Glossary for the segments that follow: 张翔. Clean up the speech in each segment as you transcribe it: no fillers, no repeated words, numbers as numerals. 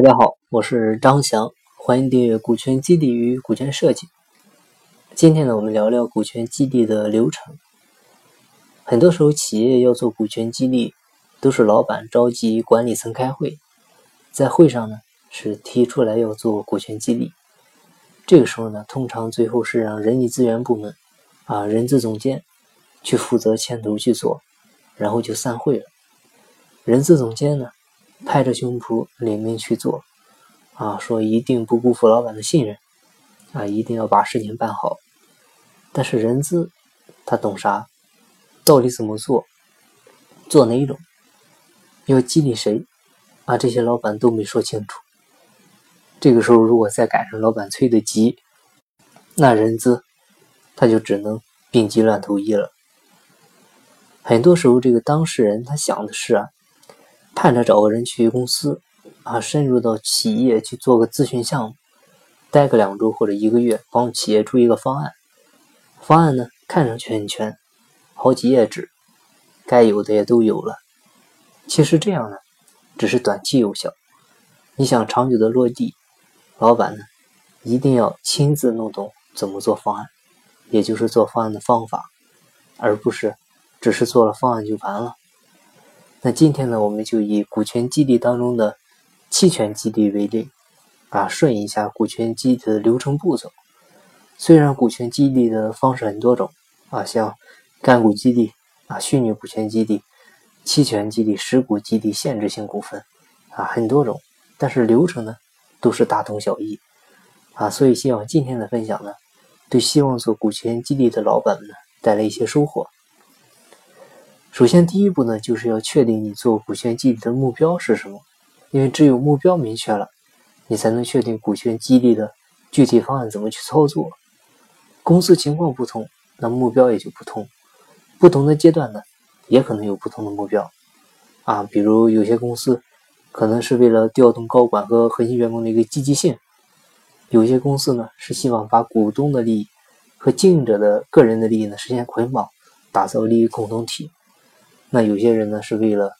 大家好，我是张翔，欢迎订阅股权激励与股权设计。今天呢，我们聊聊股权激励的流程。很多时候企业要做股权激励，都是老板召集管理层开会，在会上呢是提出来要做股权激励。这个时候呢，通常最后是让人力资源部门人资总监去负责牵头去做，然后就散会了。人资总监呢拍着胸脯领命去做，说一定不辜负老板的信任，一定要把事情办好。但是人资他懂啥，到底怎么做，做哪种，要激励谁，这些老板都没说清楚。这个时候如果再赶上老板催得急，那人资他就只能病急乱投医了。很多时候这个当事人他想的是盼着找个人去公司深入到企业去做个咨询项目，待个2周或者1个月，帮企业出一个方案。方案呢看上去很全，好几页纸，该有的也都有了。其实这样呢只是短期有效，你想长久的落地，老板呢一定要亲自弄懂怎么做方案，也就是做方案的方法，而不是只是做了方案就完了。那今天呢，我们就以股权激励当中的期权激励为例，顺应一下股权激励的流程步骤。虽然股权激励的方式很多种，像干股激励、虚拟股权激励、期权激励、实股激励、限制性股份，很多种，但是流程呢都是大同小异，所以希望今天的分享呢，对希望做股权激励的老板们呢带来一些收获。首先第一步呢，就是要确定你做股权激励的目标是什么，因为只有目标明确了，你才能确定股权激励的具体方案怎么去操作。公司情况不同，那目标也就不同，不同的阶段呢也可能有不同的目标，比如有些公司可能是为了调动高管和核心员工的一个积极性，有些公司呢是希望把股东的利益和经营者的个人的利益呢实现捆绑，打造利益共同体。那有些人呢是为了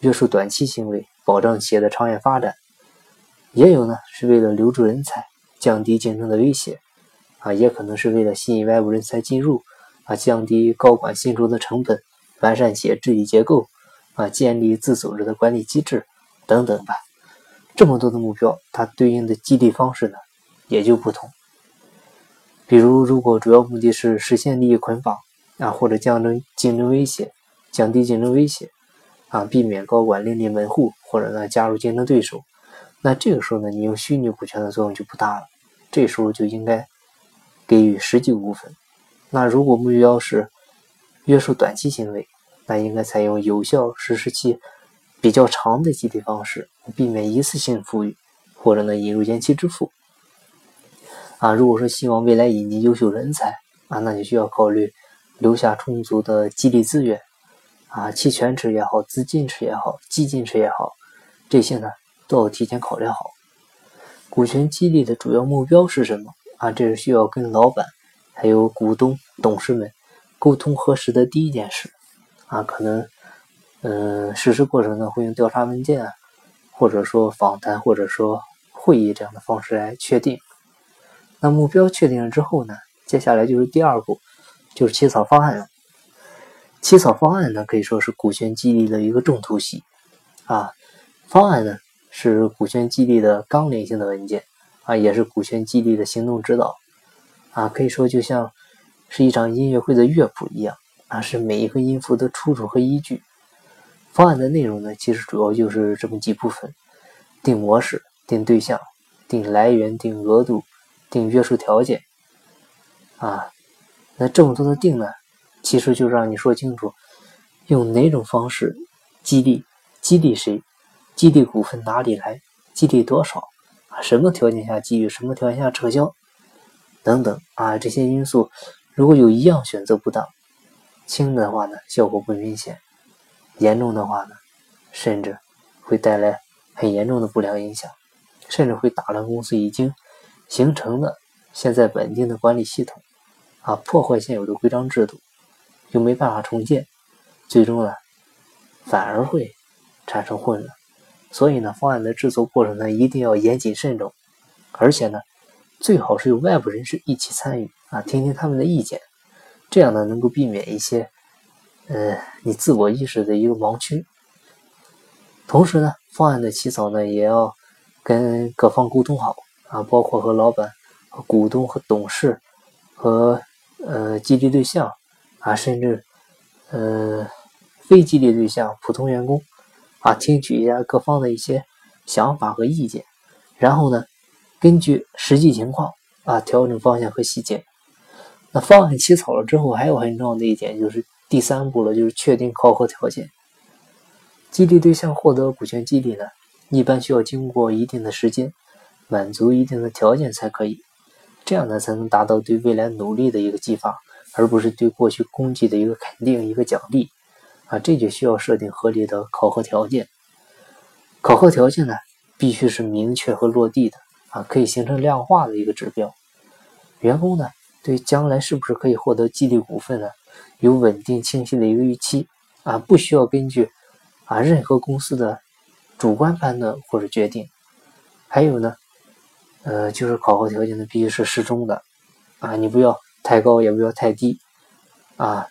约束短期行为，保障企业的长远发展，也有呢是为了留住人才，降低竞争的威胁，也可能是为了吸引外部人才进入，降低高管薪酬的成本，完善企业治理结构，建立自组织的管理机制等等吧。这么多的目标，它对应的激励方式呢也就不同。比如如果主要目的是实现利益捆绑，或者降低竞争威胁，避免高管另立门户，或者呢加入竞争对手，那这个时候呢，你用虚拟股权的作用就不大了，这时候就应该给予实际股份。那如果目标是约束短期行为，那应该采用有效实施期比较长的激励方式，避免一次性赋予，或者呢引入延期支付。如果说希望未来引进优秀人才，那就需要考虑留下充足的激励资源，期权池也好，资金池也好，基金池也好，这些呢都要提前考虑好。股权激励的主要目标是什么，这是需要跟老板还有股东董事们沟通核实的第一件事，可能实施过程呢会用调查文件，或者说访谈，或者说会议这样的方式来确定。那目标确定了之后呢，接下来就是第二步，就是起草方案了。起草方案呢可以说是股权激励的一个重头戏，方案呢是股权激励的纲领性的文件，也是股权激励的行动指导，可以说就像是一场音乐会的乐谱一样，是每一个音符的出处和依据。方案的内容呢其实主要就是这么几部分：定模式、定对象、定来源、定额度、定约束条件，那这么多的定呢其实就让你说清楚用哪种方式激励，激励谁，激励股份哪里来，激励多少，什么条件下给予，什么条件下撤销等等，这些因素如果有一样选择不当，轻的话呢效果不明显，严重的话呢甚至会带来很严重的不良影响，甚至会打乱公司已经形成的现在稳定的管理系统，破坏现有的规章制度，又没办法重建，最终呢反而会产生混乱，所以呢，方案的制作过程呢一定要严谨慎重，而且呢最好是有外部人士一起参与啊，听听他们的意见，这样呢能够避免一些你自我意识的一个盲区。同时呢，方案的起草呢也要跟各方沟通好啊，包括和老板、和股东、和董事、和激励对象啊，甚至非激励对象、普通员工啊，听取一下各方的一些想法和意见，然后呢，根据实际情况啊，调整方向和细节。那方案起草了之后，还有很重要的一点就是第三步了，就是确定考核条件。激励对象获得股权激励呢，一般需要经过一定的时间，满足一定的条件才可以，这样呢才能达到对未来努力的一个激发，而不是对过去功绩的一个肯定、一个奖励啊，这就需要设定合理的考核条件。考核条件呢，必须是明确和落地的啊，可以形成量化的一个指标。员工呢，对将来是不是可以获得激励股份呢，有稳定清晰的一个预期啊，不需要根据任何公司的主观判断或者决定。还有呢，就是考核条件呢必须是适中的啊，你不要太高也不要太低啊，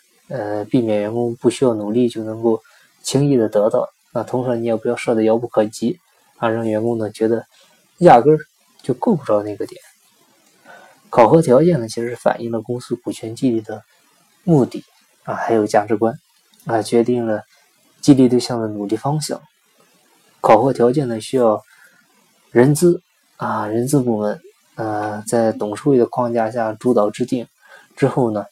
避免员工不需要努力就能够轻易的得到。那同时你也不要设的遥不可及啊，让员工呢觉得压根儿就够不着那个点。考核条件呢其实反映了公司股权激励的目的啊，还有价值观啊，决定了激励对象的努力方向。考核条件呢需要人资啊，人资部门在董事会的框架下主导制定之后呢，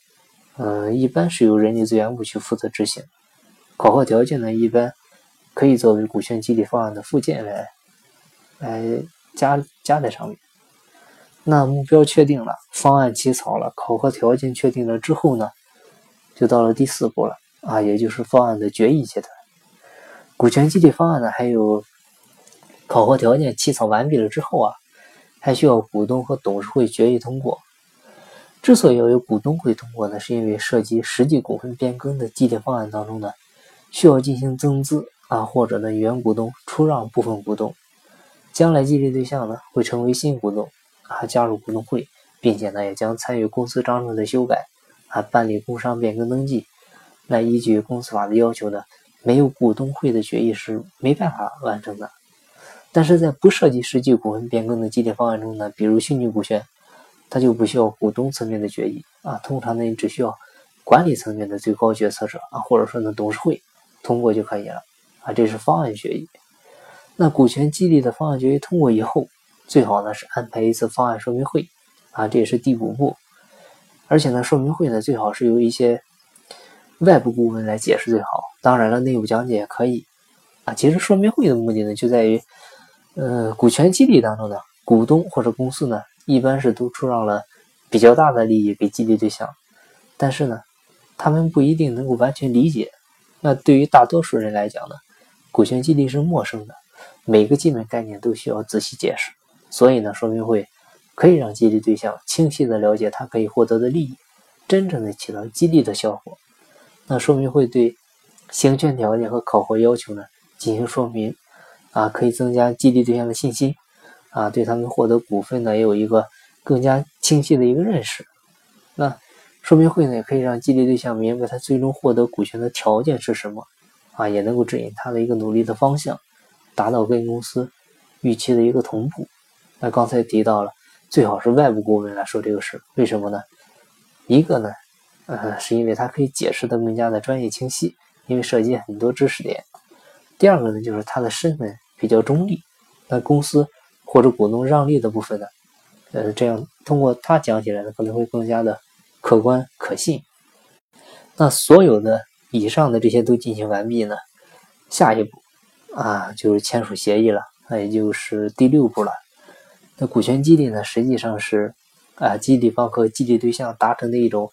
一般是由人力资源部去负责执行。考核条件呢一般可以作为股权激励方案的附件来加在上面。那目标确定了，方案起草了，考核条件确定了之后呢，就到了第四步了啊，也就是方案的决议阶段。股权激励方案呢还有考核条件起草完毕了之后啊，还需要股东和董事会决议通过。之所以要有股东会通过呢，是因为涉及实际股份变更的激励方案当中呢，需要进行增资啊，或者呢原股东出让部分股东，将来激励对象呢会成为新股东啊，加入股东会，并且呢也将参与公司章程的修改啊，办理工商变更登记。那依据公司法的要求呢，没有股东会的决议是没办法完成的。但是在不涉及实际股份变更的激励方案中呢，比如虚拟股权，它就不需要股东层面的决议啊，通常呢你只需要管理层面的最高决策者啊，或者说呢董事会通过就可以了啊，这是方案决议。那股权激励的方案决议通过以后，最好呢是安排一次方案说明会啊，这也是第五步。而且呢说明会呢最好是由一些外部顾问来解释最好，当然了内部讲解也可以啊。其实说明会的目的呢就在于股权激励当中呢，股东或者公司呢一般是都出让了比较大的利益给激励对象，但是呢他们不一定能够完全理解。那对于大多数人来讲呢，股权激励是陌生的，每个基本概念都需要仔细解释，所以呢说明会可以让激励对象清晰的了解他可以获得的利益，真正的起到激励的效果。那说明会对行权条件和考核要求呢进行说明啊，可以增加激励对象的信心啊，对他们获得股份呢也有一个更加清晰的一个认识。那说明会呢也可以让激励对象明白他最终获得股权的条件是什么啊，也能够指引他的一个努力的方向，达到跟公司预期的一个同步。那刚才提到了最好是外部顾问来说这个事，为什么呢？一个呢是因为它可以解释的更加的专业清晰，因为涉及很多知识点。第二个呢，就是它的身份比较中立，那公司或者股东让利的部分呢，这样通过它讲起来呢，可能会更加的可观可信。那所有的以上的这些都进行完毕呢，下一步啊就是签署协议了，那也就是第六步了。那股权激励呢，实际上是啊激励方和激励对象达成的一种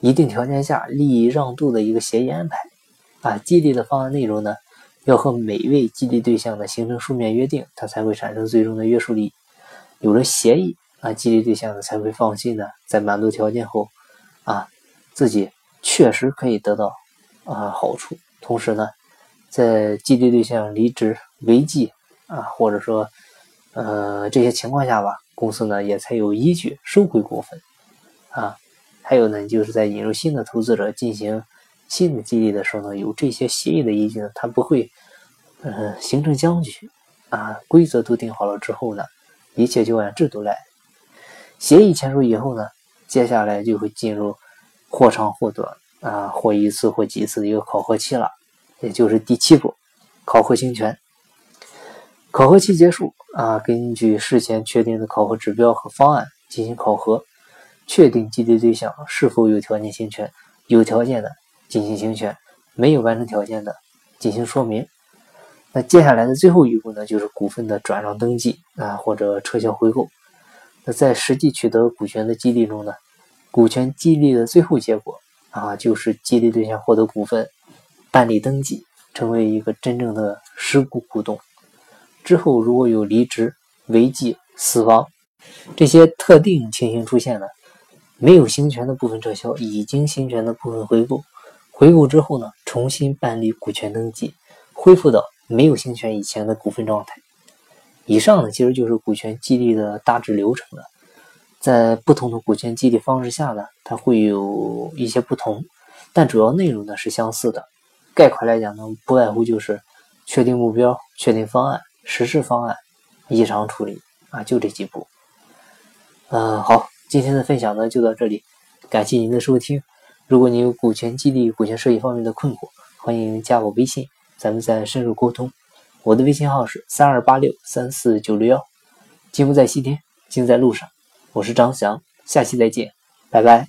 一定条件下利益让渡的一个协议安排啊，激励的方案内容呢要和每位激励对象呢形成书面约定，它才会产生最终的约束力。有了协议啊，激励对象呢才会放心呢在满足条件后啊自己确实可以得到好处。同时呢在激励对象离职违纪啊，或者说这些情况下吧，公司呢也才有依据收回股份啊。还有呢，就是在引入新的投资者进行新的激励的时候呢，有这些协议的依据呢，它不会形成僵局啊。规则都定好了之后呢，一切就按制度来。协议签署以后呢，接下来就会进入或长或短啊，或一次或几次的一个考核期了，也就是第7步，考核侵权。考核期结束啊，根据事先确定的考核指标和方案进行考核，确定激励对象是否有条件侵权，有条件的进行侵权，没有完成条件的进行说明。那接下来的最后一步呢，就是股份的转让登记啊，或者撤销回购。那在实际取得股权的激励中呢，股权激励的最后结果啊，就是激励对象获得股份，办理登记，成为一个真正的实股股东。之后如果有离职、违纪、死亡这些特定情形出现呢，没有行权的部分撤销，已经行权的部分回购，回购之后呢，重新办理股权登记，恢复到没有行权以前的股份状态。以上呢，其实就是股权激励的大致流程了。在不同的股权激励方式下呢，它会有一些不同，但主要内容呢是相似的。概括来讲呢，不外乎就是确定目标、确定方案、实施方案、异常处理啊，就这几步。好，今天的分享呢就到这里，感谢您的收听。如果您有股权激励、股权设计方面的困惑，欢迎加我微信，咱们再深入沟通。我的微信号是3286-34961。金不在西天，金在路上。我是张翔，下期再见，拜拜。